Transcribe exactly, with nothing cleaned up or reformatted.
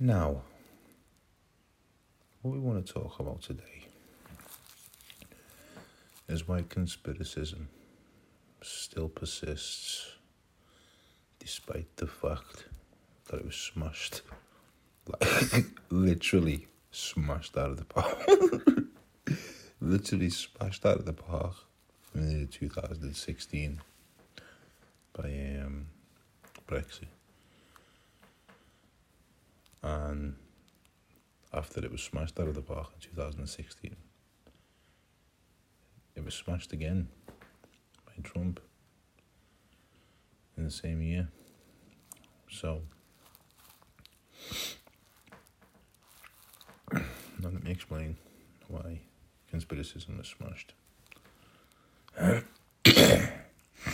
Now, what we want to talk about today is why conspiracism still persists despite the fact that it was smashed, like literally smashed out of the park. literally smashed out of the park in two thousand sixteen by um, Brexit. And after it was smashed out of the park in two thousand sixteen, it was smashed again by Trump in the same year. So, now let me explain why conspiracism was smashed.